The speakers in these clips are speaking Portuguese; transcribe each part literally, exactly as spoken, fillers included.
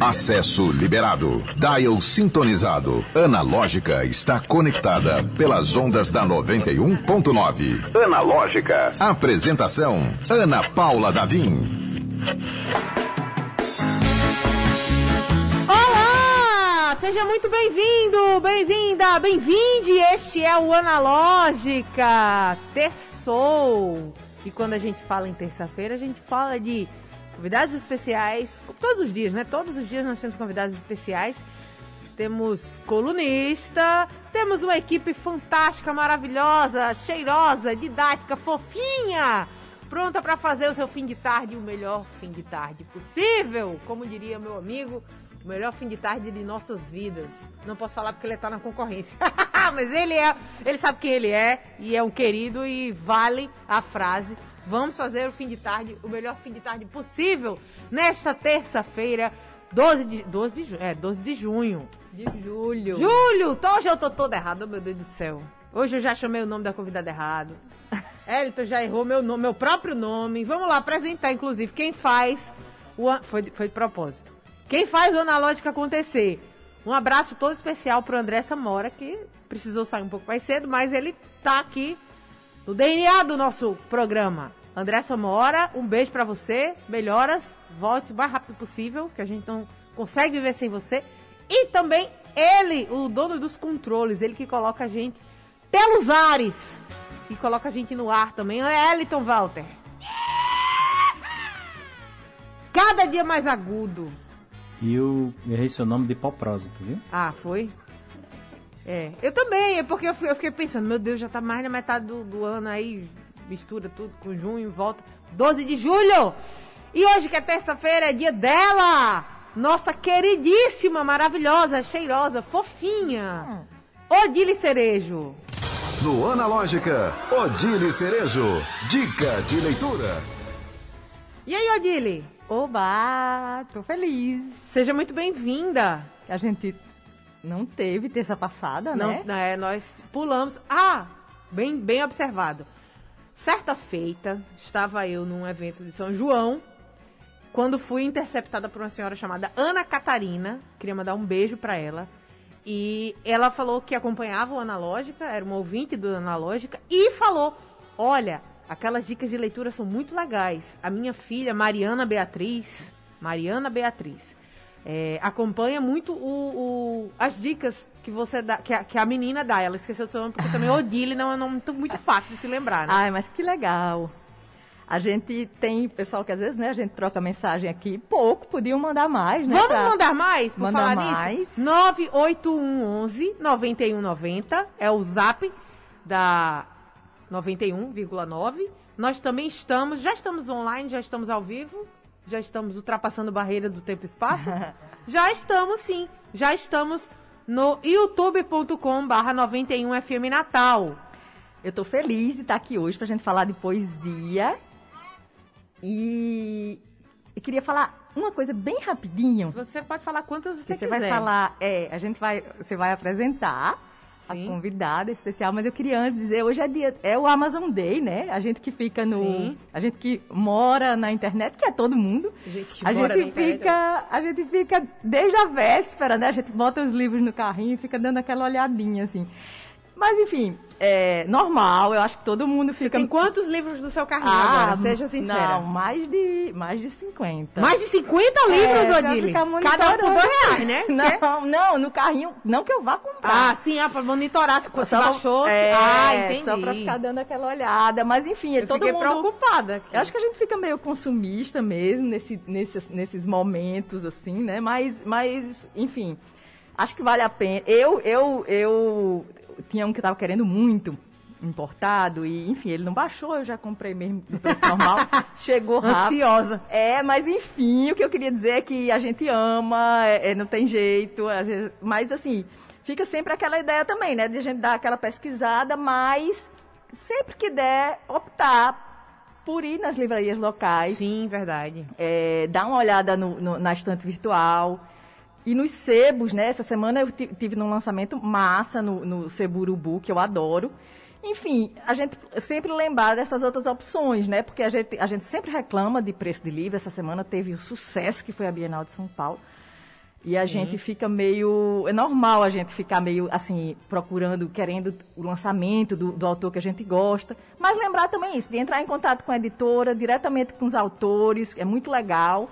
Acesso liberado. Dial sintonizado. Analógica está conectada pelas ondas da noventa e um ponto nove. Analógica. Apresentação: Ana Paula Davim. Olá! Seja muito bem-vindo, bem-vinda, bem-vinde. Este é o Analógica Terçou. E quando a gente fala em terça-feira, a gente fala de convidados especiais, todos os dias, né? Todos os dias nós temos convidados especiais, temos colunista, temos uma equipe fantástica, maravilhosa, cheirosa, didática, fofinha, pronta para fazer o seu fim de tarde, o melhor fim de tarde possível, como diria meu amigo, o melhor fim de tarde de nossas vidas. Não posso falar porque ele tá na concorrência, mas ele é, ele sabe quem ele é e é um querido e vale a frase. Vamos fazer o fim de tarde, o melhor fim de tarde possível, nesta terça-feira, doze de, doze de, ju- é, doze de junho. De julho. Julho! Então, hoje eu tô toda errada, meu Deus do céu. Hoje eu já chamei o nome da convidada errado. Elton já errou meu, nome, meu próprio nome. Vamos lá apresentar, inclusive, quem faz o... An... Foi, foi de propósito. Quem faz o Analógica acontecer. Um abraço todo especial pro André Samora, que precisou sair um pouco mais cedo, mas ele tá aqui. O D N A do nosso programa. Andressa Mora, um beijo pra você, melhoras, volte o mais rápido possível, que a gente não consegue viver sem você. E também ele, o dono dos controles, ele que coloca a gente pelos ares e coloca a gente no ar também, é Elton Walter. Cada dia mais agudo. E eu errei seu nome de propósito, viu? Ah, foi? É, eu também, é porque eu fiquei, eu fiquei pensando, meu Deus, já tá mais na metade do, do ano aí, mistura tudo com junho, volta, doze de julho, e hoje que é terça-feira é dia dela, nossa queridíssima, maravilhosa, cheirosa, fofinha, Odile Cerejo. No Analógica, Odile Cerejo, dica de leitura. E aí, Odile? Oba, tô feliz. Seja muito bem-vinda. A gente... Não teve terça passada, não, né? Não, é, nós pulamos. Ah, bem, bem observado. Certa feita, estava eu num evento de São João, quando fui interceptada por uma senhora chamada Ana Catarina, queria mandar um beijo para ela, e ela falou que acompanhava o Analógica, era uma ouvinte do Analógica, e falou, olha, aquelas dicas de leitura são muito legais. A minha filha, Mariana Beatriz, Mariana Beatriz... É, acompanha muito o, o, as dicas que você dá, que a, que a menina dá. Ela esqueceu do seu nome porque também Odile não é um nome muito fácil de se lembrar, né? Ai, mas que legal. A gente tem pessoal que às vezes, né, a gente troca mensagem aqui. Pouco, podiam mandar mais, né? Vamos pra... mandar mais, por mandar falar mais. Nisso? nove oito um um um nove um nove zero é o zap da noventa e um vírgula nove. Nós também estamos, já estamos online, já estamos ao vivo. Já estamos ultrapassando a barreira do tempo e espaço? Já estamos, sim. Já estamos no youtube ponto com barra noventa e um F M Natal. Eu tô feliz de estar aqui hoje pra gente falar de poesia. E eu queria falar uma coisa bem rapidinho. Você pode falar quantas você, você quiser. Você vai falar... É, a gente vai... Você vai apresentar... Sim. A convidada especial, mas eu queria antes dizer, hoje é dia, é o Amazon Day, né? A gente que fica no... Sim. A gente que mora na internet, que é todo mundo. A gente que a mora gente na fica, internet. A gente fica desde a véspera, né? A gente bota os livros no carrinho e fica dando aquela olhadinha, assim. Mas, enfim, é normal, eu acho que todo mundo fica... Você tem quantos livros no seu carrinho ah, agora? Seja sincera. Não, mais de, mais de cinquenta. Mais de cinquenta livros, Odile? É, cada um por dois reais, né? Não, não, no carrinho, não que eu vá comprar. Ah, sim, ah, para monitorar se você baixou. É, ah, entendi. Só para ficar dando aquela olhada, mas enfim, é eu todo mundo... Eu fiquei preocupada. Aqui. Eu acho que a gente fica meio consumista mesmo, nesse, nesse, nesses momentos, assim, né? Mas, mas, enfim, acho que vale a pena. Eu, eu, eu... Tinha um que eu tava querendo muito, importado, e enfim, ele não baixou, eu já comprei mesmo no preço normal, chegou rápido. Ansiosa. É, mas enfim, o que eu queria dizer é que a gente ama, é, não tem jeito, gente, mas assim, fica sempre aquela ideia também, né, de a gente dar aquela pesquisada, mas sempre que der, optar por ir nas livrarias locais. Sim, verdade. É, dar uma olhada no, no, na estante virtual. E nos sebos, né? Essa semana eu tive num lançamento massa no, no Sebo Urubu, que eu adoro. Enfim, a gente sempre lembrar dessas outras opções, né? Porque a gente, a gente sempre reclama de preço de livro. Essa semana teve o sucesso que foi a Bienal de São Paulo. E a Sim. gente fica meio... É normal a gente ficar meio, assim, procurando, querendo o lançamento do, do autor que a gente gosta. Mas lembrar também isso, de entrar em contato com a editora, diretamente com os autores, é muito legal.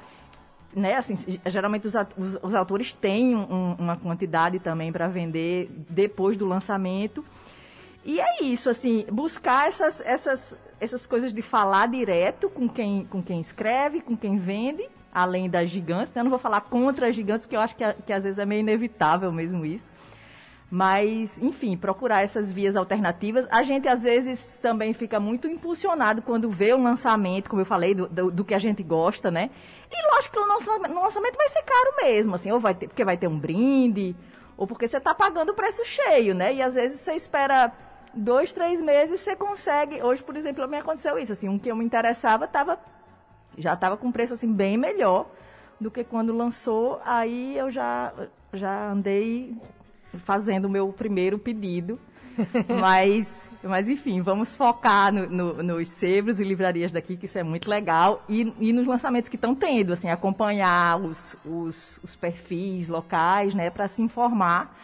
Né? Assim, geralmente os, os, os autores têm um, uma quantidade também para vender depois do lançamento. E é isso, assim, buscar essas, essas, essas coisas de falar direto com quem, com quem escreve, com quem vende... Além das gigantes, né? Eu não vou falar contra as gigantes, porque eu acho que, que às vezes é meio inevitável mesmo isso. Mas, enfim, procurar essas vias alternativas. A gente, às vezes, também fica muito impulsionado quando vê um lançamento, como eu falei, do, do, do que a gente gosta, né? E lógico que o nosso lançamento vai ser caro mesmo, assim, ou vai ter, porque vai ter um brinde, ou porque você está pagando o preço cheio, né? E às vezes você espera dois, três meses, você consegue. Hoje, por exemplo, me aconteceu isso, assim, um que eu me interessava estava... Já estava com preço assim, bem melhor do que quando lançou. Aí eu já, já andei fazendo o meu primeiro pedido. mas, mas, enfim, vamos focar no, no, nos sebos e livrarias daqui, que isso é muito legal. E, e nos lançamentos que estão tendo, assim, acompanhar os, os, os perfis locais, né, para se informar.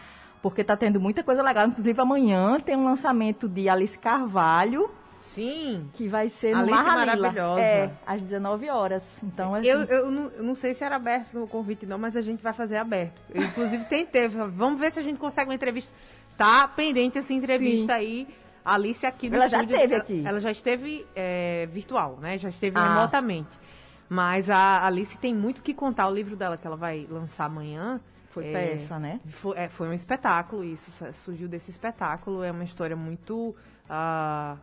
Porque está tendo muita coisa legal. Inclusive, amanhã tem um lançamento de Alice Carvalho. Sim. Que vai ser Alice Maravilhosa. É, às dezenove horas. Então, assim... eu, eu, não, eu não sei se era aberto o convite, não, mas a gente vai fazer aberto. Eu, inclusive, tentei. Vamos ver se a gente consegue uma entrevista. Tá pendente essa entrevista Sim. aí. Alice aqui no ela estúdio. Já teve ela, aqui. Ela já esteve é, virtual, né? Já esteve ah. remotamente. Mas a Alice tem muito que contar. O livro dela que ela vai lançar amanhã. Foi é, peça, né? Foi, é, foi um espetáculo, isso. Surgiu desse espetáculo. É uma história muito... Uh,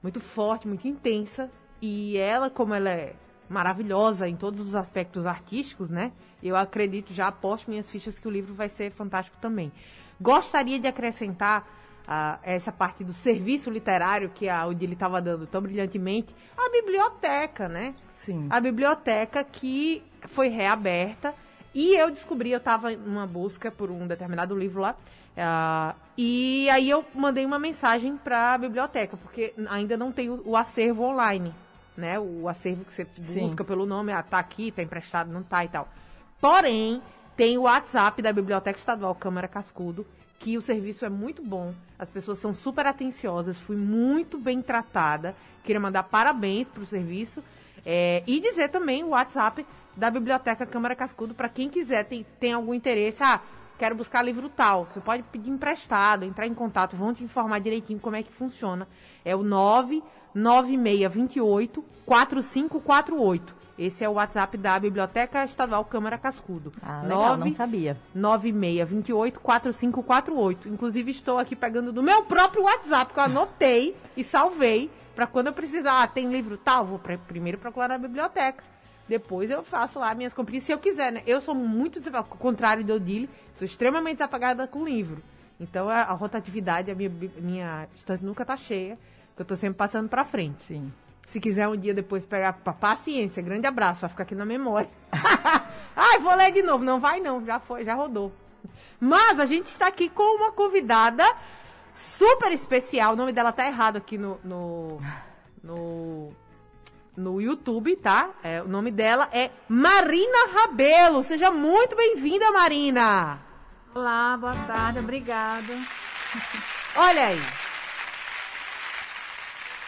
muito forte, muito intensa, e ela, como ela é maravilhosa em todos os aspectos artísticos, né, eu acredito, já aposto minhas fichas que o livro vai ser fantástico também. Gostaria de acrescentar uh, essa parte do serviço literário que a Odile estava dando tão brilhantemente, a biblioteca, né? Sim. A biblioteca que foi reaberta, e eu descobri, eu estava numa busca por um determinado livro lá, Uh, e aí eu mandei uma mensagem para a biblioteca, porque ainda não tem o, o acervo online, né? O acervo que você Sim. busca pelo nome, ah, tá aqui, tá emprestado, não tá e tal. Porém, tem o WhatsApp da Biblioteca Estadual Câmara Cascudo, que o serviço é muito bom, as pessoas são super atenciosas, fui muito bem tratada, queria mandar parabéns pro serviço, é, e dizer também o WhatsApp da Biblioteca Câmara Cascudo, para quem quiser, tem, tem algum interesse, ah, quero buscar livro tal, você pode pedir emprestado, entrar em contato, vão te informar direitinho como é que funciona. É o nove nove seis dois oito quatro cinco quatro oito. Esse é o WhatsApp da Biblioteca Estadual Câmara Cascudo. Ah, legal, não sabia. nove seis dois oito quatro cinco quatro oito. Inclusive, estou aqui pegando do meu próprio WhatsApp, que eu anotei e salvei, para quando eu precisar, ah, tem livro tal, vou pra, primeiro procurar na biblioteca. Depois eu faço lá minhas comprinhas, se eu quiser, né? Eu sou muito, ao contrário do Odile, sou extremamente desapagada com livro. Então, a, a rotatividade, a minha, minha estante nunca tá cheia, porque eu tô sempre passando pra frente. Sim. Se quiser um dia depois pegar, paciência, grande abraço, vai ficar aqui na memória. Ai, vou ler de novo. Não vai não, já foi, já rodou. Mas a gente está aqui com uma convidada super especial, o nome dela tá errado aqui no... no, no... no YouTube, tá? É, o nome dela é Marina Rabelo. Seja muito bem-vinda, Marina. Olá, boa tarde, obrigada. Olha aí.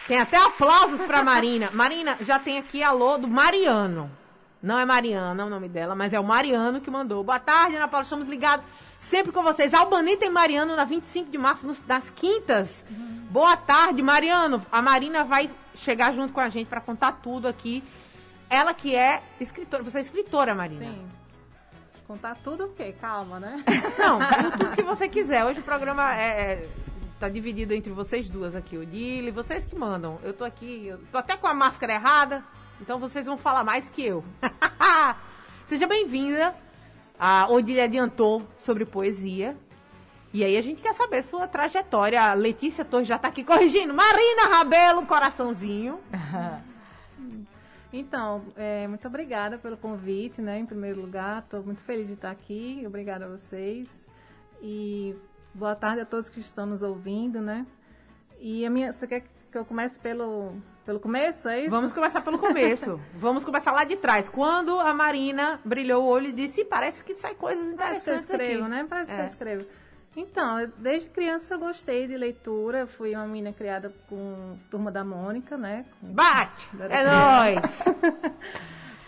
Tem até aplausos pra Marina. Marina, já tem aqui alô do Mariano. Não é Mariana o nome dela, mas é o Mariano que mandou. Boa tarde, Ana Paula, estamos ligados sempre com vocês. Albanita e Mariano na vinte e cinco de março, nas quintas. Uhum. Boa tarde, Mariano. A Marina vai chegar junto com a gente para contar tudo aqui. Ela que é escritora. Você é escritora, Marina? Sim. Contar tudo o quê? Calma, né? Não, tudo que você quiser. Hoje o programa é... tá dividido entre vocês duas aqui, Odile. Vocês que mandam. Eu tô aqui, eu tô até com a máscara errada. Então vocês vão falar mais que eu. Seja bem-vinda. A Odile adiantou sobre poesia. E aí a gente quer saber sua trajetória. A Letícia Torres já está aqui corrigindo. Marina Rabelo, coraçãozinho. Então, é, muito obrigada pelo convite, né? Em primeiro lugar, estou muito feliz de estar aqui. Obrigada a vocês. E boa tarde a todos que estão nos ouvindo, né? E a minha, você quer que eu comece pelo, pelo começo, é isso? Vamos começar pelo começo. Vamos começar lá de trás. Quando a Marina brilhou o olho e disse, parece que sai coisas interessantes aqui. Parece que eu escrevo, aqui. né? Parece é. que eu escrevo. Então, eu, desde criança eu gostei de leitura. Fui uma menina criada com Turma da Mônica, né? Com... Bate! É nóis!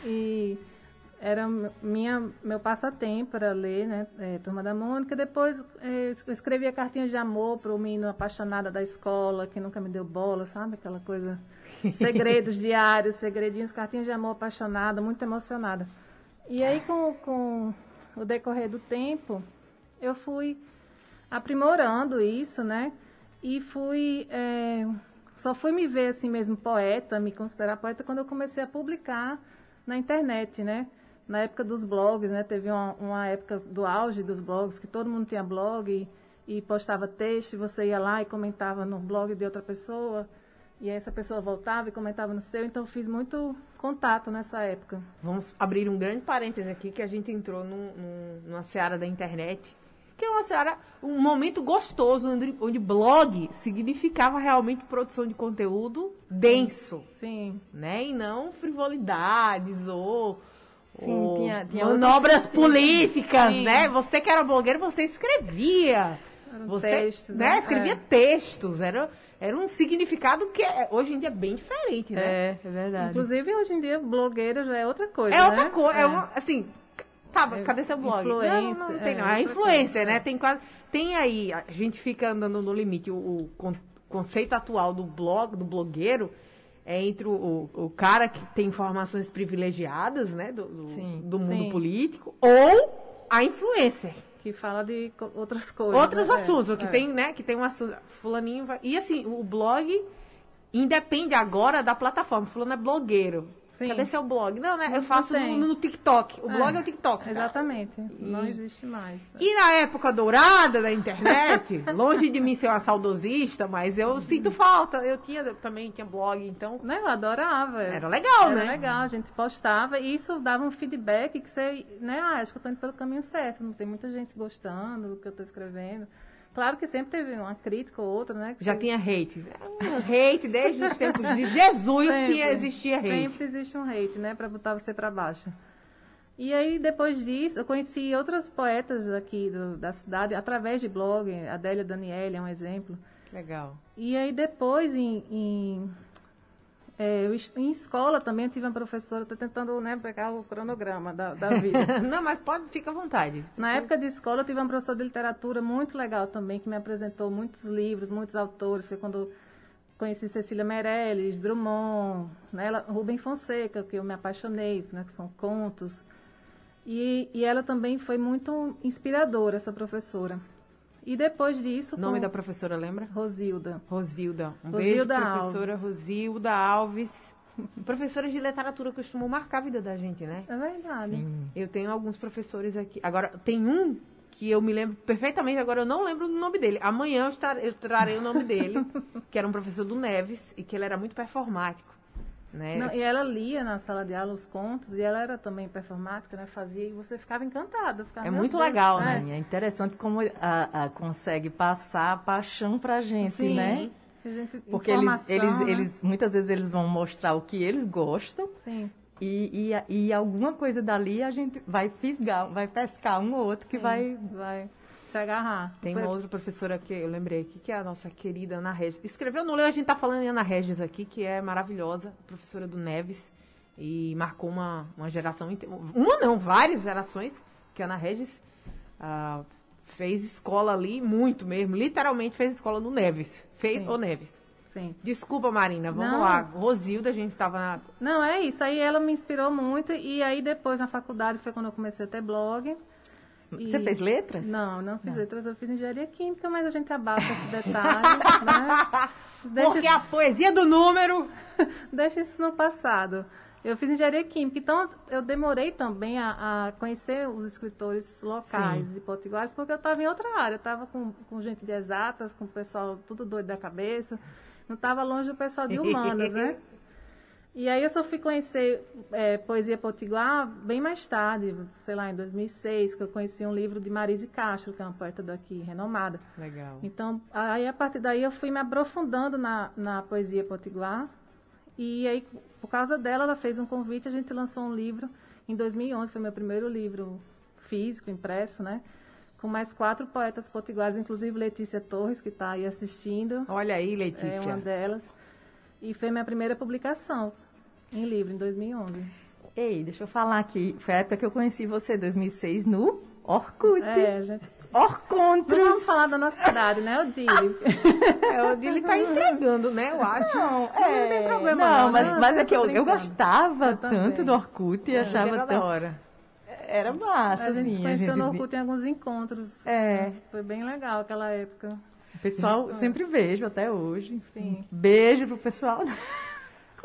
E... Era minha, meu passatempo para ler, né, é, Turma da Mônica. Depois é, eu escrevia cartinhas de amor para o menino apaixonado da escola, que nunca me deu bola, sabe? Aquela coisa, segredos diários, segredinhos, cartinhas de amor apaixonada, muito emocionada. E aí, com, com o decorrer do tempo, eu fui aprimorando isso, né? E fui... É, só fui me ver assim mesmo poeta, me considerar poeta, quando eu comecei a publicar na internet, né? Na época dos blogs, né? Teve uma, uma época do auge dos blogs, que todo mundo tinha blog e, e postava texto, e você ia lá e comentava no blog de outra pessoa, e aí essa pessoa voltava e comentava no seu, então eu fiz muito contato nessa época. Vamos abrir um grande parêntese aqui, que a gente entrou num, num, numa seara da internet, que é uma seara, um momento gostoso, onde, onde blog significava realmente produção de conteúdo denso. Sim. Né? E não frivolidades ou... Sim, tinha, tinha manobras políticas, Sim. né? Você que era blogueiro, você escrevia. Eram você textos, né? Escrevia é. textos. Era, era um significado que hoje em dia é bem diferente, né? É, é verdade. Inclusive, hoje em dia, blogueira já é outra coisa, É né? outra coisa. É. É uma, assim, tá, é, cadê seu blog? Influência. Não, não, não tem é, não. É influência, coisa, né? É. Tem, quase, tem aí, a gente fica andando no limite. O, o con, conceito atual do blog, do blogueiro... É entre o, o cara que tem informações privilegiadas, né, do, do, sim, do mundo sim. político, ou a influencer. Que fala de outras coisas. Outros é, assuntos, é. Que, tem, né, que tem um assunto, fulaninho vai... E assim, o blog independe agora da plataforma, fulano é blogueiro. Sim. Cadê seu blog? Não, né, não, eu faço no, no TikTok, o é, blog é o TikTok. Tá? Exatamente, e... não existe mais. E na época dourada da internet, longe de mim ser uma saudosista, mas eu uhum. sinto falta, eu tinha eu também tinha blog, então... Não, eu adorava. Era legal, Era né? Era legal, a gente postava e isso dava um feedback que você, né, ah, acho que eu tô indo pelo caminho certo, não tem muita gente gostando do que eu tô escrevendo. Claro que sempre teve uma crítica ou outra, né? Já você... tinha hate. Um hate desde os tempos de Jesus sempre, que existia hate. Sempre existe um hate, né? Pra botar você pra baixo. E aí, depois disso, eu conheci outras poetas aqui do, da cidade, através de blog. Adélia Daniele é um exemplo. Legal. E aí, depois, em, em, é, eu, em escola também, eu tive uma professora, tô tentando, né, pegar o cronograma da, da vida. Não, mas pode, fica à vontade. Na época de escola, eu tive uma professora de literatura muito legal também, que me apresentou muitos livros, muitos autores. Foi quando eu conheci Cecília Meireles, Drummond, né, ela, Rubem Fonseca, que eu me apaixonei, né, que são contos. E, e ela também foi muito inspiradora, essa professora. E depois disso... O nome com... da professora, lembra? Rosilda. Rosilda. Um Rosilda beijo, professora Alves. Rosilda Alves. Professoras de literatura costumam marcar a vida da gente, né? É verdade. Sim. Eu tenho alguns professores aqui. Agora, tem um que eu me lembro perfeitamente, agora eu não lembro o nome dele. Amanhã eu, estar... eu trarei o nome dele, que era um professor do Neves, e que ele era muito performático. Né? Não, e ela lia na sala de aula os contos, e ela era também performática, né? Fazia, e você ficava encantada. Ficava, é muito Deus, legal, né? né? É interessante como a, a consegue passar a paixão pra gente, Sim. né? A gente, porque eles, eles, né? eles, muitas vezes eles vão mostrar o que eles gostam, Sim. E, e, e alguma coisa dali a gente vai fisgar, vai pescar um ou outro Sim. que vai... vai... se agarrar. Tem Foi... uma outra professora que eu lembrei aqui, que é a nossa querida Ana Regis. Escreveu, não leu, a gente tá falando em Ana Regis aqui, que é maravilhosa, professora do Neves, e marcou uma, uma geração, inte... uma não, várias gerações, que a Ana Regis ah, fez escola ali, muito mesmo, literalmente fez escola no Neves. Fez Sim. o Neves. Sim. Desculpa, Marina, vamos não. lá. Rosilda, a gente tava na... Não, é isso, aí ela me inspirou muito, e aí depois na faculdade foi quando eu comecei a ter blog. Você e... fez letras? Não, não fiz não. letras, eu fiz engenharia química, mas a gente abafa esse detalhe, né? Deixa Porque isso... a poesia do número... Deixa isso no passado. Eu fiz engenharia química, então eu demorei também a, a conhecer os escritores locais Sim. de Potiguares, porque eu estava em outra área, eu estava com, com gente de exatas, com o pessoal tudo doido da cabeça, não estava longe do pessoal de humanas, né? E aí eu só fui conhecer é, poesia potiguar bem mais tarde, sei lá, em dois mil e seis, que eu conheci um livro de Marise Castro, que é uma poeta daqui, renomada. Legal. Então, aí a partir daí eu fui me aprofundando na, na poesia potiguar. E aí, por causa dela, ela fez um convite, a gente lançou um livro em dois mil e onze, foi meu primeiro livro físico, impresso, né? Com mais quatro poetas potiguares, inclusive Letícia Torres, que está aí assistindo. Olha aí, Letícia. É uma delas. E foi minha primeira publicação em livro, em dois mil e onze. Ei, deixa eu falar aqui. Foi a época que eu conheci você, dois mil e seis, no Orkut. É, gente. Orcontros. Não vamos falar da nossa idade, né, Odile? É, Odile tá entregando, né, eu acho. Não, é, não tem problema. Não, não. mas, não, mas é que eu, eu gostava eu tanto do Orkut e é, achava era tão... Da hora. Era massa, a gente assim, se conheceu gente... no Orkut em alguns encontros. É. Né? Foi bem legal aquela época. Pessoal, eu sempre vejo até hoje. Sim. Beijo pro pessoal.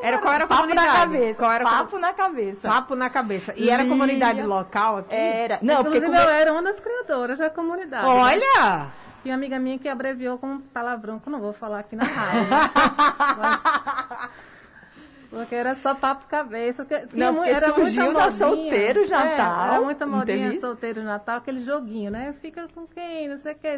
Era, qual era a papo comunidade? Na cabeça, qual era papo com... na cabeça. Papo na cabeça. E Lia. Era comunidade local aqui? Era. Não, inclusive, porque... eu era uma das criadoras da comunidade. Olha! Né? Tinha uma amiga minha que abreviou com um palavrão que eu não vou falar aqui na rádio. Mas... porque era só papo cabeça. Porque... Não, porque era surgiu da Solteiro de Natal. É, era muita modinha Solteiro de Natal, aquele joguinho, né? Fica com quem, não sei o que,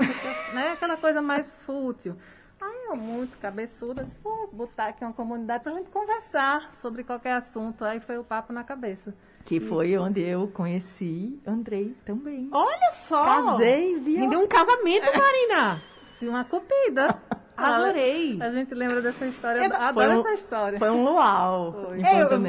né? Aquela coisa mais fútil. Aí eu, muito cabeçuda, disse, vou botar aqui uma comunidade pra gente conversar sobre qualquer assunto. Aí foi o papo na cabeça. Que e... foi onde eu conheci Andrei também. Olha só! Casei, viu? Me deu um casamento, Marina! Fui uma cupida. Adorei. A gente lembra dessa história. Eu adoro um, essa história. Foi um luau. Foi. É, eu, eu,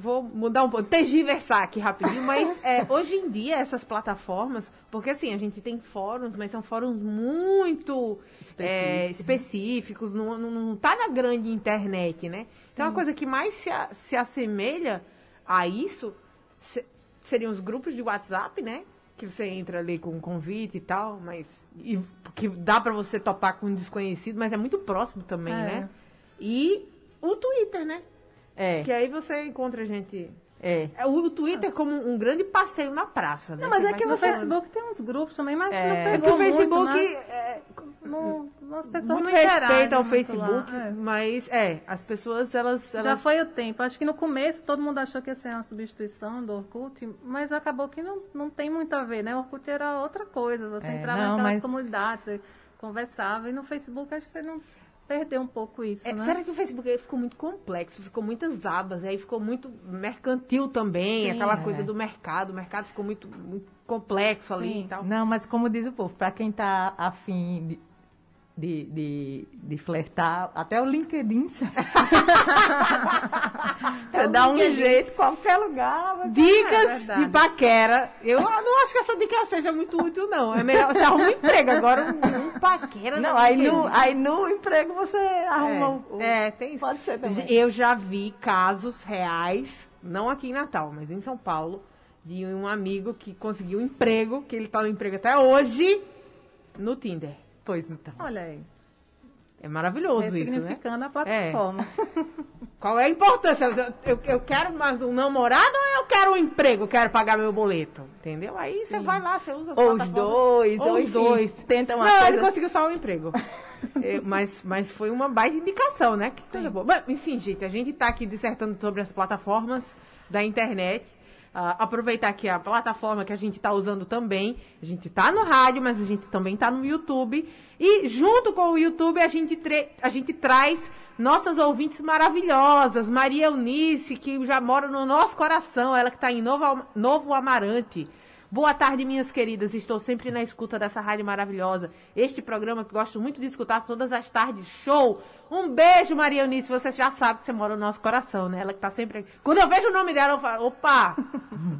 vou mudar um pouco, tergiversar aqui rapidinho, mas é, hoje em dia essas plataformas, porque assim, a gente tem fóruns, mas são fóruns muito Específico. é, específicos, não, não, não tá na grande internet, né? Então, sim, a coisa que mais se, a, se assemelha a isso se, seriam os grupos de WhatsApp, né? Que você entra ali com um convite e tal, mas... E, que dá pra você topar com um desconhecido, mas é muito próximo também, é. né? E o Twitter, né? É. Que aí você encontra gente... É. O Twitter é como um grande passeio na praça, né? Não, mas você é que no Facebook tem uns grupos também, mas é. não pegou muito, é que o Facebook... Muito, né? é, no, as pessoas muito não respeito ao Facebook, lá. mas é, as pessoas, elas, elas... Já foi o tempo. Acho que no começo todo mundo achou que ia ser uma substituição do Orkut, mas acabou que não, não tem muito a ver, né? O Orkut era outra coisa, você é, entrava não, naquelas mas... comunidades, você conversava, e no Facebook acho que você não... Perdeu um pouco isso, é, né? Será que o Facebook ficou muito complexo? Ficou muitas abas, aí ficou muito mercantil também, Sim, aquela é. coisa do mercado. O mercado ficou muito, muito complexo Sim. ali e tal. Não, mas como diz o povo, para quem tá afim de, de, de, de flertar, até o LinkedIn... Você dá um jeito, qualquer lugar... Dicas é de paquera. Eu não acho que essa dica seja muito útil, não. É melhor você arrumar um emprego. Agora, um, um paquera... Não, não aí, no, aí no emprego você arruma é, um... É, tem isso. Pode ser também. Eu já vi casos reais, não aqui em Natal, mas em São Paulo, de um amigo que conseguiu um emprego, que ele tá no emprego até hoje, no Tinder. Pois então. Olha aí. É maravilhoso isso, né? Significando a plataforma. É. Qual é a importância? Eu, eu, eu quero mais um namorado ou eu quero um emprego? Eu quero pagar meu boleto. Entendeu? Aí Sim. você vai lá, você usa as ou plataformas. Os dois, ou os dois. Tenta uma Não, coisa... ele conseguiu só um emprego. é, mas, mas foi uma baita indicação, né? Que coisa boa. Mas, enfim, gente, a gente está aqui dissertando sobre as plataformas da internet. Uh, aproveitar que a plataforma que a gente está usando também, a gente está no rádio, mas a gente também está no YouTube. E junto com o YouTube a gente, a gente traz nossas ouvintes maravilhosas, Maria Eunice, que já mora no nosso coração, ela que está em Novo, Novo Amarante. Boa tarde, minhas queridas, estou sempre na escuta dessa rádio maravilhosa. Este programa que gosto muito de escutar todas as tardes, show! Um beijo, Maria Eunice, você já sabe que você mora no nosso coração, né? Ela que tá sempre aqui. Quando eu vejo o nome dela, eu falo, opa,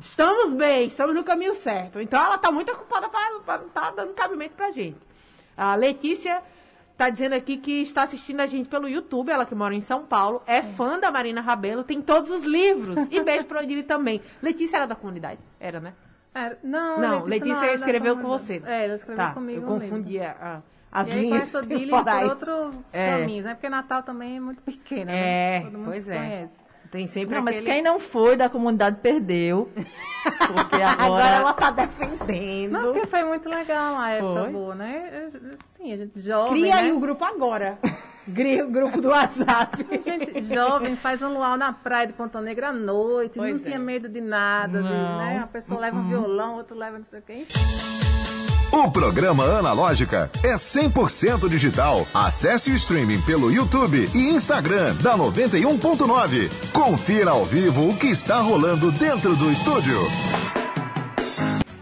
estamos bem, estamos no caminho certo. Então, ela tá muito ocupada para não tá dando cabimento pra gente. A Letícia tá dizendo aqui que está assistindo a gente pelo YouTube, ela que mora em São Paulo, é fã da Marina Rabelo, tem todos os livros. E beijo pro Odile também. Letícia era da comunidade? Era, né? Era. Não, não, Letícia, Letícia não, escreveu com você. É, ela escreveu tá, comigo eu confundia a... As e aí conhece Odile por outros é. caminhos, né? Porque Natal também é muito pequeno, né? É, todo mundo pois se é. conhece. Tem sempre não, aquele... Mas quem não foi da comunidade perdeu. Porque agora... agora ela tá defendendo. Não, porque foi muito legal a época foi? boa, né? Sim, a gente jovem, Cria né? aí o grupo agora. grupo do WhatsApp. Gente jovem faz um luau na praia de Ponta Negra à noite, pois não é. Tinha medo de nada, de, né? Uma pessoa leva um violão, outro leva não sei o quê. O programa Analógica é cem por cento digital. Acesse o streaming pelo YouTube e Instagram da noventa e um ponto nove. Confira ao vivo o que está rolando dentro do estúdio.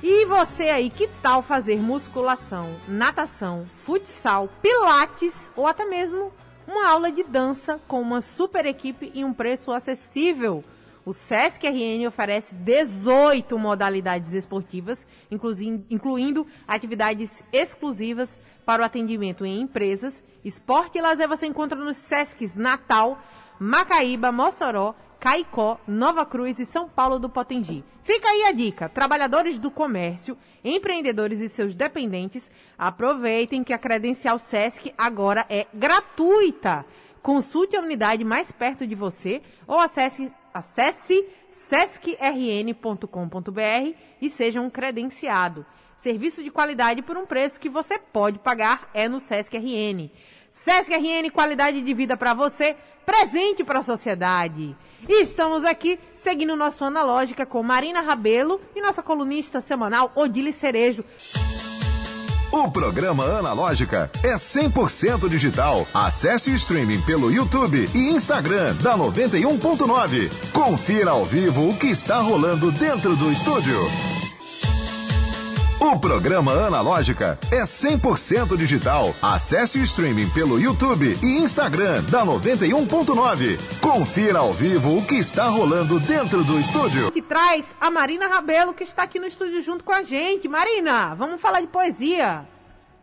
E você aí, que tal fazer musculação, natação, futsal, pilates ou até mesmo uma aula de dança com uma super equipe e um preço acessível? O Sesc R N oferece dezoito modalidades esportivas, incluindo atividades exclusivas para o atendimento em empresas. Esporte e lazer você encontra nos Sescs Natal, Macaíba, Mossoró, Caicó, Nova Cruz e São Paulo do Potengi. Fica aí a dica. Trabalhadores do comércio, empreendedores e seus dependentes, aproveitem que a credencial Sesc agora é gratuita. Consulte a unidade mais perto de você ou acesse, acesse sesc r n ponto com ponto b r e seja um credenciado. Serviço de qualidade por um preço que você pode pagar é no Sesc R N. Sesc R N, qualidade de vida para você, presente para a sociedade. E estamos aqui seguindo nosso Analógica com Marina Rabelo e nossa colunista semanal Odile Cerejo. O programa Analógica é cem por cento digital. Acesse o streaming pelo YouTube e Instagram da noventa e um ponto nove. Confira ao vivo o que está rolando dentro do estúdio. O programa Analógica é cem por cento digital. Acesse o streaming pelo YouTube e Instagram da noventa e um ponto nove. Confira ao vivo o que está rolando dentro do estúdio. Que traz a Marina Rabelo, que está aqui no estúdio junto com a gente. Marina, vamos falar de poesia.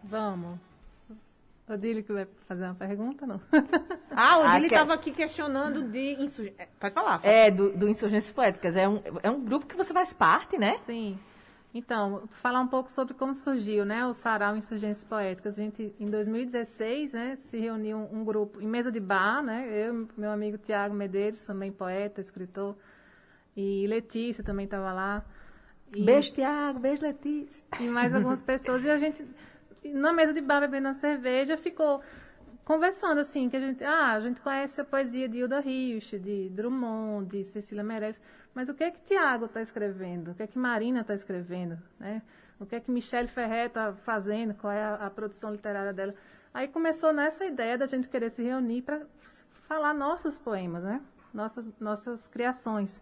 Vamos. Odile que vai fazer uma pergunta, não? Ah, Odile estava ah, que... aqui questionando de... Insurg... Pode falar. Fala. É, do, do Insurgências Poéticas. É um, é um grupo que você faz parte, né? Sim. Então, falar um pouco sobre como surgiu, né, o Sarau Insurgências Poéticas. A gente, em dois mil e dezesseis, né, se reuniu um, um grupo em mesa de bar, né, eu, meu amigo Tiago Medeiros, também poeta, escritor, e Letícia também estava lá. E... Beijo, Tiago, beijo, Letícia. E mais algumas pessoas. E a gente, na mesa de bar, bebendo uma cerveja, ficou conversando, assim, que a gente, ah, a gente conhece a poesia de Hilda Hilst, de Drummond, de Cecília Meireles. Mas o que é que Tiago está escrevendo? O que é que Marina está escrevendo? Né? O que é que Michelle Ferré está fazendo? Qual é a, a produção literária dela? Aí começou nessa ideia da gente querer se reunir para falar nossos poemas, né? nossas, nossas criações.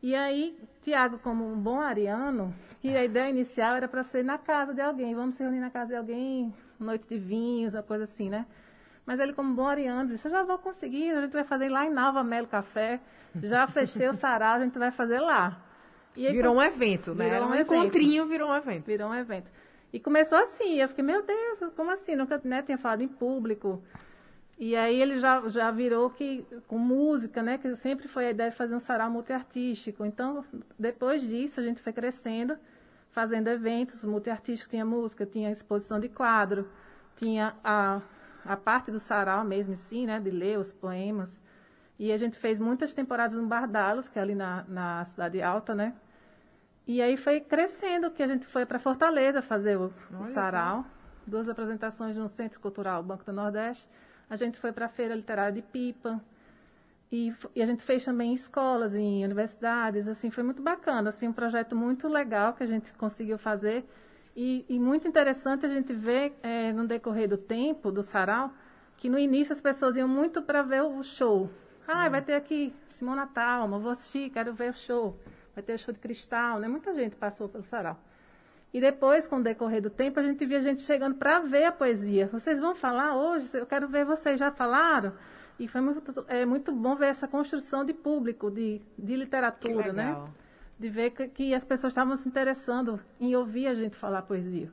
E aí, Tiago, como um bom ariano, que a ideia inicial era para ser na casa de alguém. Vamos se reunir na casa de alguém, noite de vinhos, uma coisa assim, né? Mas ele, como bom ariano, disse, eu já vou conseguir, a gente vai fazer lá em Nova Melo Café, já fechei o sarau, a gente vai fazer lá. E aí, virou um evento, né? Virou um, um evento. encontrinho, virou um evento. Virou um evento. E começou assim, eu fiquei, meu Deus, como assim? Nunca, né, tinha falado em público. E aí ele já, já virou que, com música, né? Que sempre foi a ideia de fazer um sarau multiartístico. Então, depois disso, a gente foi crescendo, fazendo eventos multiartísticos, tinha música, tinha exposição de quadro, tinha a... a parte do sarau mesmo, sim, né, de ler os poemas. E a gente fez muitas temporadas no Bardalos, que é ali na, na Cidade Alta, né? E aí foi crescendo, que a gente foi para Fortaleza fazer o, o sarau. Assim. Duas apresentações no Centro Cultural Banco do Nordeste. A gente foi para a Feira Literária de Pipa. E, e a gente fez também em escolas, em universidades, assim, foi muito bacana, assim, um projeto muito legal que a gente conseguiu fazer. E, e muito interessante a gente ver, é, no decorrer do tempo, do sarau, que no início as pessoas iam muito para ver o show. Ah, hum. vai ter aqui Simona Talma, vou assistir, quero ver o show. Vai ter o show de Cristal, né? Muita gente passou pelo sarau. E depois, com o decorrer do tempo, a gente via gente chegando para ver a poesia. Vocês vão falar hoje? Eu quero ver vocês, já falaram? E foi muito, é, muito bom ver essa construção de público, de, de literatura, né? De ver que as pessoas estavam se interessando em ouvir a gente falar poesia.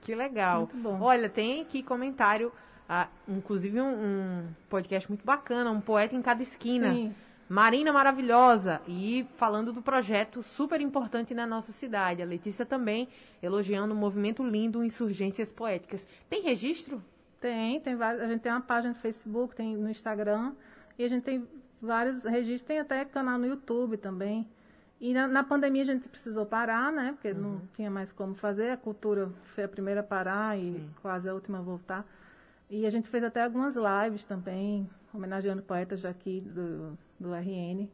Que legal. Muito bom. Olha, tem aqui comentário, ah, inclusive um, um podcast muito bacana, um poeta em cada esquina. Sim. Marina maravilhosa, e falando do projeto super importante na nossa cidade. A Letícia também elogiando o movimento lindo Insurgências Poéticas. Tem registro? Tem, tem vários. A gente tem uma página no Facebook, tem no Instagram, e a gente tem vários registros, tem até canal no YouTube também. E na, na pandemia a gente precisou parar, né? Porque uhum. não tinha mais como fazer. A cultura foi a primeira a parar e Sim. quase a última a voltar. E a gente fez até algumas lives também, homenageando poetas daqui do, do R N.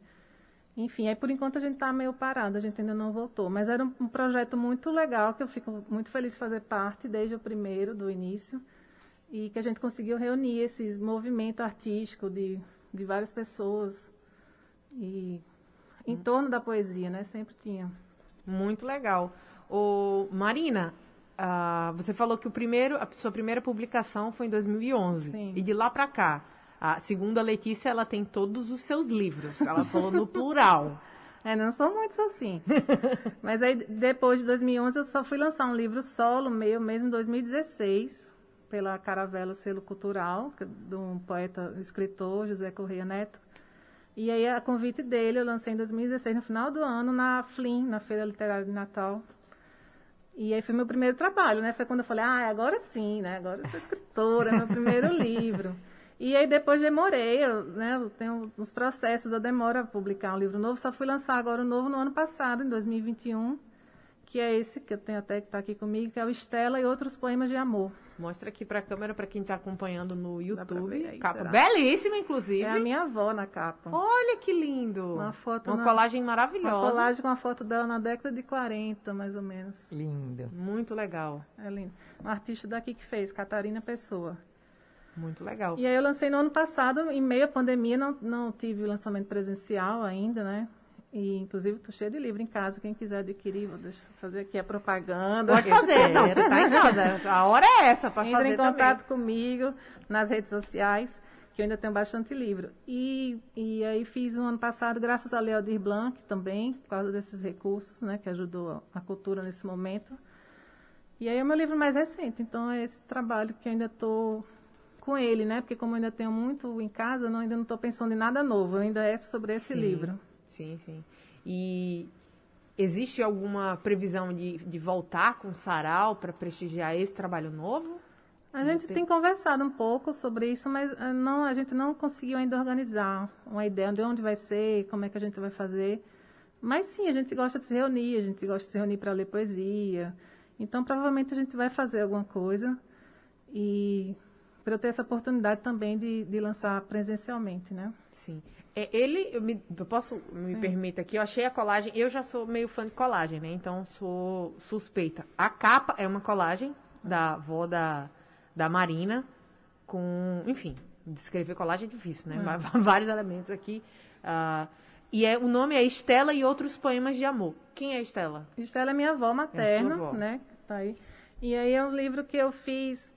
Enfim, aí por enquanto a gente está meio parado, a gente ainda não voltou. Mas era um, um projeto muito legal, que eu fico muito feliz de fazer parte desde o primeiro, do início, e que a gente conseguiu reunir esse movimento artístico de, de várias pessoas e em hum. torno da poesia, né? Sempre tinha. Muito legal. Ô, Marina, ah, você falou que o primeiro, a sua primeira publicação foi em dois mil e onze. Sim. E de lá para cá, a segunda Letícia, ela tem todos os seus livros. Ela falou no plural. É, não são muitos assim. Mas aí, depois de dois mil e onze, eu só fui lançar um livro solo meu, mesmo em dois mil e dezesseis, pela Caravela Selo Cultural, de um poeta, escritor, José Correia Neto. E aí, a convite dele, eu lancei em dois mil e dezesseis, no final do ano, na F L I M, na Feira Literária de Natal. E aí, foi meu primeiro trabalho, né? Foi quando eu falei, ah, agora sim, né? Agora eu sou escritora, é meu primeiro livro. E aí, depois demorei, eu, né, eu tenho uns processos, eu demoro a publicar um livro novo, só fui lançar agora o novo no ano passado, em dois mil e vinte e um, que é esse, que eu tenho até que tá aqui comigo, que é o Estela e Outros Poemas de Amor. Mostra aqui para a câmera, para quem está acompanhando no YouTube. Aí, capa será? Belíssima, inclusive. É a minha avó na capa. Olha que lindo! Uma foto, uma na... colagem maravilhosa. Uma colagem com a foto dela na década de quarenta, mais ou menos. Linda. Muito legal. É lindo. Um artista daqui que fez, Catarina Pessoa. Muito legal. E aí eu lancei no ano passado, em meio à pandemia, não, não tive o lançamento presencial ainda, né? E, inclusive, estou cheia de livro em casa. Quem quiser adquirir, vou deixar fazer aqui a propaganda. Pode fazer, não, você está em casa. A hora é essa para fazer também. Entre em contato comigo nas redes sociais, que eu ainda tenho bastante livro. E, e aí fiz um ano passado, graças a Leodir Blanc também, por causa desses recursos, né, que ajudou a cultura nesse momento. E aí é o meu livro mais recente. Então, é esse trabalho que eu ainda estou... com ele, né? Porque como eu ainda tenho muito em casa, não, ainda não estou pensando em nada novo, ainda é sobre esse sim, livro. Sim, sim. E existe alguma previsão de, de voltar com o sarau para prestigiar esse trabalho novo? A gente tem... tem conversado um pouco sobre isso, mas não, a gente não conseguiu ainda organizar uma ideia de onde vai ser, como é que a gente vai fazer. Mas sim, a gente gosta de se reunir, a gente gosta de se reunir para ler poesia. Então, provavelmente a gente vai fazer alguma coisa e... para eu ter essa oportunidade também de, de lançar presencialmente, né? Sim. É, ele, eu, me, eu posso, me Sim. permita aqui, eu achei a colagem, eu já sou meio fã de colagem, né? Então, sou suspeita. A capa é uma colagem da avó da, da Marina, com, enfim, descrever colagem é difícil, né? É. Vários elementos aqui. Uh, e é, o nome é Estela e Outros Poemas de Amor. Quem é Estela? Estela é minha avó materna, é sua avó, né? Tá aí. E aí é um livro que eu fiz...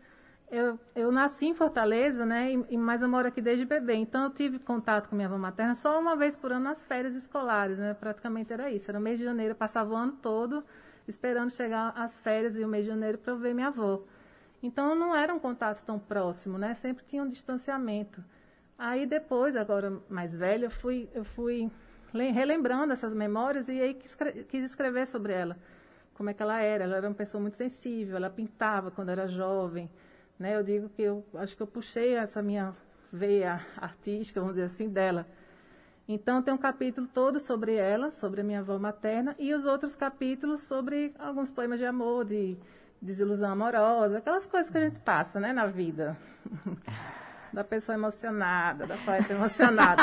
Eu, eu nasci em Fortaleza, né? E, mas eu moro aqui desde bebê. Então, eu tive contato com minha avó materna só uma vez por ano nas férias escolares, né? Praticamente era isso. Era o mês de janeiro. Eu passava o ano todo esperando chegar as férias e o mês de janeiro para eu ver minha avó. Então, não era um contato tão próximo, né? Sempre tinha um distanciamento. Aí, depois, agora mais velha, eu fui, eu fui relembrando essas memórias e aí quis, quis escrever sobre ela. Como é que ela era? Ela era uma pessoa muito sensível. Ela pintava quando era jovem. Né, eu digo que eu acho que eu puxei essa minha veia artística, vamos dizer assim, dela. Então, tem um capítulo todo sobre ela, sobre a minha avó materna, e os outros capítulos sobre alguns poemas de amor, de desilusão amorosa, aquelas coisas que a gente passa, né, na vida. Da pessoa emocionada, da poeta emocionada.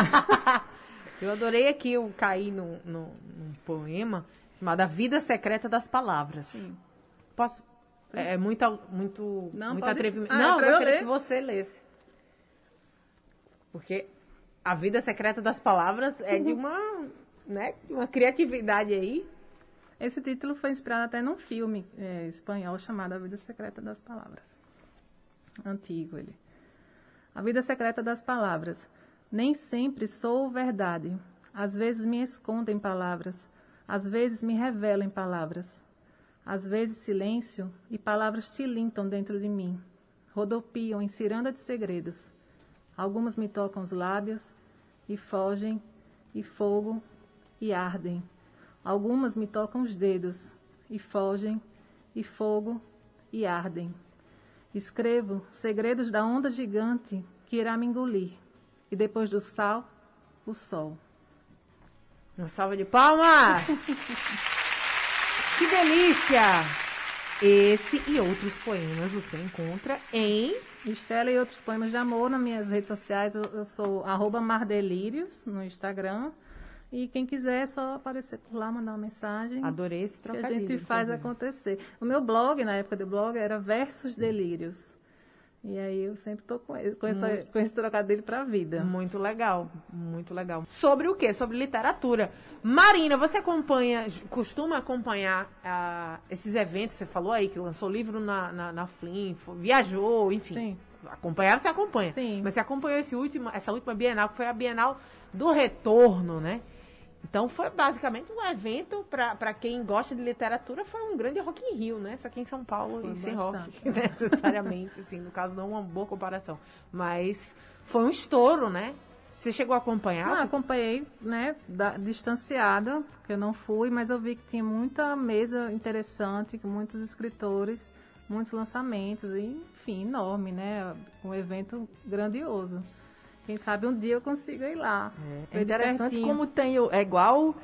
Eu adorei aqui, eu caí num, num, num poema chamado A Vida Secreta das Palavras. Sim. Posso... É muito, muito, não, muito pode... atrevimento. Ah, não, é eu queria que você lesse. Porque a vida secreta das palavras é de uma, né, uma criatividade aí. Esse título foi inspirado até num filme é, espanhol chamado A Vida Secreta das Palavras. Antigo ele. A vida secreta das palavras. Nem sempre sou verdade. Às vezes me escondo em palavras. Às vezes me revelo em palavras. Às vezes silêncio e palavras tilintam dentro de mim, rodopiam em ciranda de segredos. Algumas me tocam os lábios e fogem, e fogo, e ardem. Algumas me tocam os dedos e fogem, e fogo, e ardem. Escrevo segredos da onda gigante que irá me engolir, e depois do sal, o sol. Uma salva de palmas! Que delícia! Esse e outros poemas você encontra em... Estela e Outros Poemas de Amor. Nas minhas redes sociais, eu, eu sou arroba mardelírios no Instagram. E quem quiser, é só aparecer por lá, mandar uma mensagem. Adorei esse trocadilho. Que a gente faz acontecer. O meu blog, na época do blog, era Versos Delírios. E aí eu sempre estou com, com, hum. com esse trocadilho para a vida. Muito legal, muito legal. Sobre o quê? Sobre literatura. Marina, você acompanha, costuma acompanhar ah, esses eventos? Você falou aí que lançou livro na, na, na Flim, viajou, enfim. Sim. Acompanhar, você acompanha. Sim. Mas você acompanhou esse último, essa última Bienal, que foi a Bienal do Retorno, né? Então, foi basicamente um evento, para quem gosta de literatura, foi um grande Rock in Rio, né? Só que em São Paulo, foi e sem rock, necessariamente, assim, no caso, não é uma boa comparação. Mas foi um estouro, né? Você chegou a acompanhar? Não, acompanhei, né, da, distanciada, porque eu não fui, mas eu vi que tinha muita mesa interessante, muitos escritores, muitos lançamentos, e, enfim, enorme, né? Um evento grandioso. Quem sabe um dia eu consiga ir lá. É, é interessante pertinho. Como tem... É igual,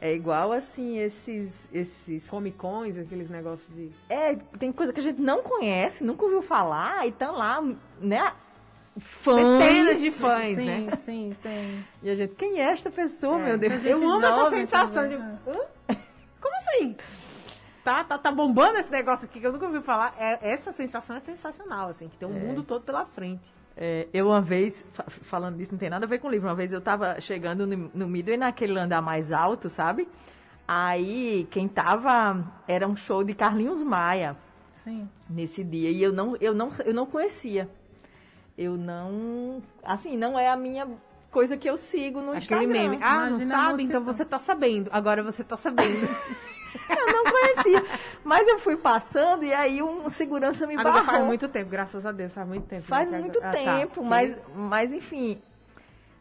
é igual assim, esses... esses comicons, aqueles negócios de... É, tem coisa que a gente não conhece, nunca ouviu falar, e tá lá, né? Fãs. Centenas de fãs, sim, né? Sim, sim, tem. E a gente... Quem é esta pessoa, é, meu Deus? Eu amo essa sensação de... Hã? Como assim? Tá, tá, tá bombando esse negócio aqui que eu nunca ouvi falar. É, essa sensação é sensacional, assim, que tem um é. mundo todo pela frente. É, eu uma vez, falando disso, não tem nada a ver com o livro, uma vez eu tava chegando no, no Midway, naquele andar mais alto, sabe? Aí, quem tava, era um show de Carlinhos Maia. Sim. Nesse dia, e eu não, eu não, eu não conhecia. Eu não, assim, não é a minha coisa que eu sigo no Aquele Instagram. Meme. Ah, imagina, não sabe? Então você tá sabendo, agora você tá sabendo. Eu não conhecia, mas eu fui passando e aí um segurança me agora barrou. Faz muito tempo, graças a Deus, faz muito tempo. Faz né? muito ah, tempo, tá. mas, mas enfim,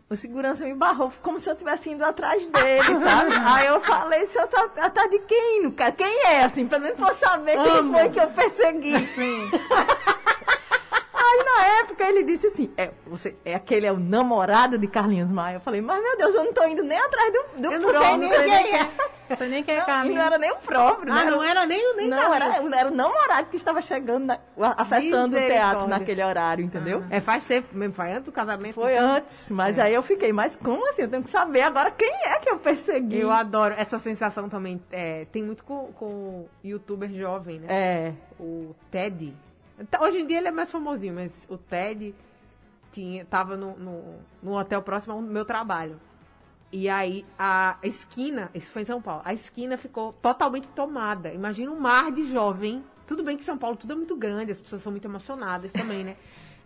o segurança me barrou, como se eu estivesse indo atrás dele, sabe? Aí eu falei, se eu tá atrás de quem? Quem é, assim, pelo menos pra saber quem Amo. foi que eu persegui. Sim. Aí, na época, ele disse assim, é, você, é, aquele é o namorado de Carlinhos Maia. Eu falei, mas, meu Deus, eu não tô indo nem atrás do, do eu não próprio. Eu não sei nem quem é. Não sei nem quem é Carlinhos. E não era nem o próprio. Ah, não, não era nem o nem Não, era, era o namorado que estava chegando, na, acessando o teatro naquele horário, entendeu? Ah. É, faz tempo mesmo, foi antes do casamento. Foi então. antes, mas é. aí eu fiquei, mas como assim? Eu tenho que saber agora quem é que eu persegui. Eu adoro essa sensação também. É, tem muito com, com youtuber jovem, né? É. O Teddy. Hoje em dia ele é mais famosinho, mas o Ted tinha, tava no, no, no hotel próximo ao meu trabalho. E aí a esquina, isso foi em São Paulo, a esquina ficou totalmente tomada. Imagina um mar de jovem. Tudo bem que São Paulo tudo é muito grande, as pessoas são muito emocionadas também, né?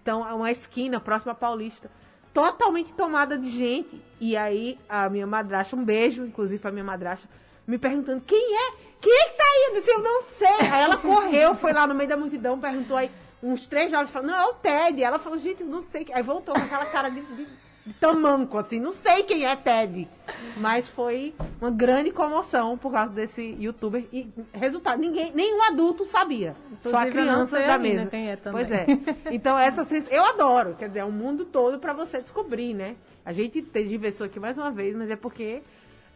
Então é uma esquina próxima à Paulista, totalmente tomada de gente. E aí a minha madrasta, um beijo, inclusive pra minha madrasta, me perguntando, quem é? Quem é que tá aí? Eu disse, eu não sei. Aí ela correu, foi lá no meio da multidão, perguntou aí uns três jovens, falando, não, é o Ted. Ela falou, gente, eu não sei. Aí voltou com aquela cara de, de, de tamanco, assim, não sei quem é Ted. Mas foi uma grande comoção por causa desse youtuber. E resultado, ninguém, nenhum adulto sabia. Inclusive, só a criança da mesa. Quem é também. Pois é. Então, essa eu adoro. Quer dizer, é um mundo todo pra você descobrir, né? A gente diversou aqui mais uma vez, mas é porque...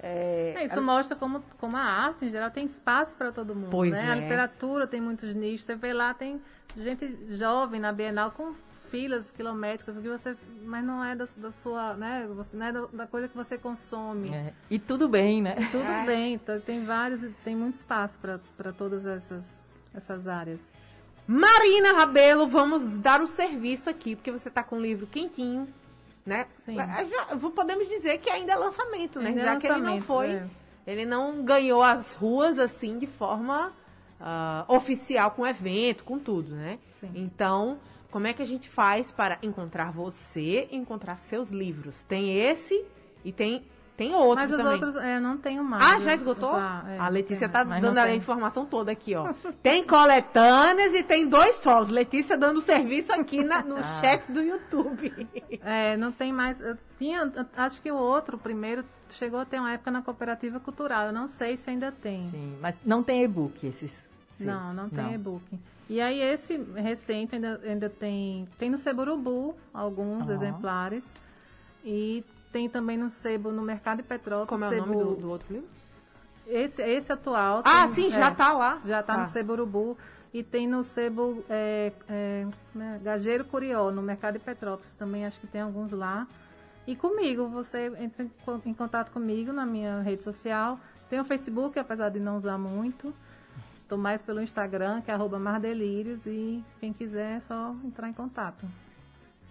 É, isso a... mostra como, como a arte, em geral, tem espaço para todo mundo, pois né? É. A literatura tem muitos nichos. Você vê lá, tem gente jovem na Bienal com filas quilométricas, que você, mas não é da, da sua, né? Você, não é da, da coisa que você consome. É. E tudo bem, né? E tudo é. bem. Tem vários, tem muito espaço para todas essas, essas áreas. Marina Rabelo, vamos dar o serviço aqui, porque você está com um livro quentinho. Né? Já, podemos dizer que ainda é lançamento, né? Ainda Já é lançamento, que ele não foi, é. ele não ganhou as ruas assim de forma uh, oficial, com evento, com tudo, né? Sim. Então, como é que a gente faz para encontrar você, encontrar seus livros? Tem esse e tem... Tem outros Mas os também. outros, eu é, não tenho mais. Ah, já esgotou? Já, é, a Letícia tá dando a informação toda aqui, ó. Tem coletâneas e tem dois solos. Letícia dando serviço aqui na, no ah. chat do YouTube. É, não tem mais. Eu tinha, acho que o outro, o primeiro, chegou a ter uma época na Cooperativa Cultural. Eu não sei se ainda tem. Sim, mas não tem e-book esses? esses. Não, não tem e-book. E aí esse recente ainda, ainda tem... Tem no Sebo Urubu alguns oh. exemplares. E... Tem também no Sebo, no Mercado de Petrópolis. Como é o Sebo... nome do, do outro livro? Esse, esse atual. Ah, tem, sim, já está é, lá. Já está tá. no Sebo Urubu. E tem no Sebo é, é, Gageiro Curió, no Mercado de Petrópolis também, acho que tem alguns lá. E comigo, você entra em contato comigo na minha rede social. Tem o Facebook, apesar de não usar muito. Estou mais pelo Instagram, que é arroba mardelírios. E quem quiser é só entrar em contato.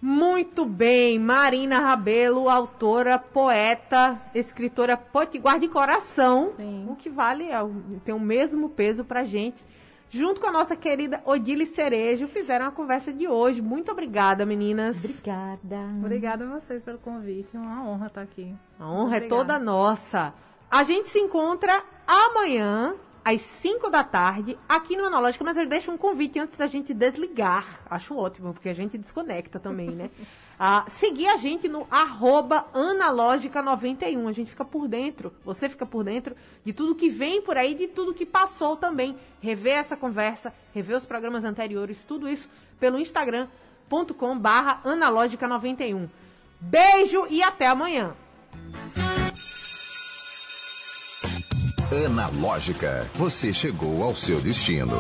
Muito bem, Marina Rabelo, autora, poeta, escritora potiguar de coração. Sim. O que vale é, tem o mesmo peso pra gente. Junto com a nossa querida Odile Cerejo, fizeram a conversa de hoje. Muito obrigada, meninas. Obrigada. Obrigada a vocês pelo convite. Uma honra estar aqui. A honra é toda nossa. A gente se encontra amanhã, às cinco da tarde, aqui no Analógica. Mas eu deixo um convite antes da gente desligar. Acho ótimo, porque a gente desconecta também, né? ah, seguir a gente no arroba analógica noventa e um. A gente fica por dentro, você fica por dentro de tudo que vem por aí, de tudo que passou também. Rever essa conversa, rever os programas anteriores, tudo isso pelo instagram ponto com barra analógica noventa e um. Beijo e até amanhã. Analógica, você chegou ao seu destino.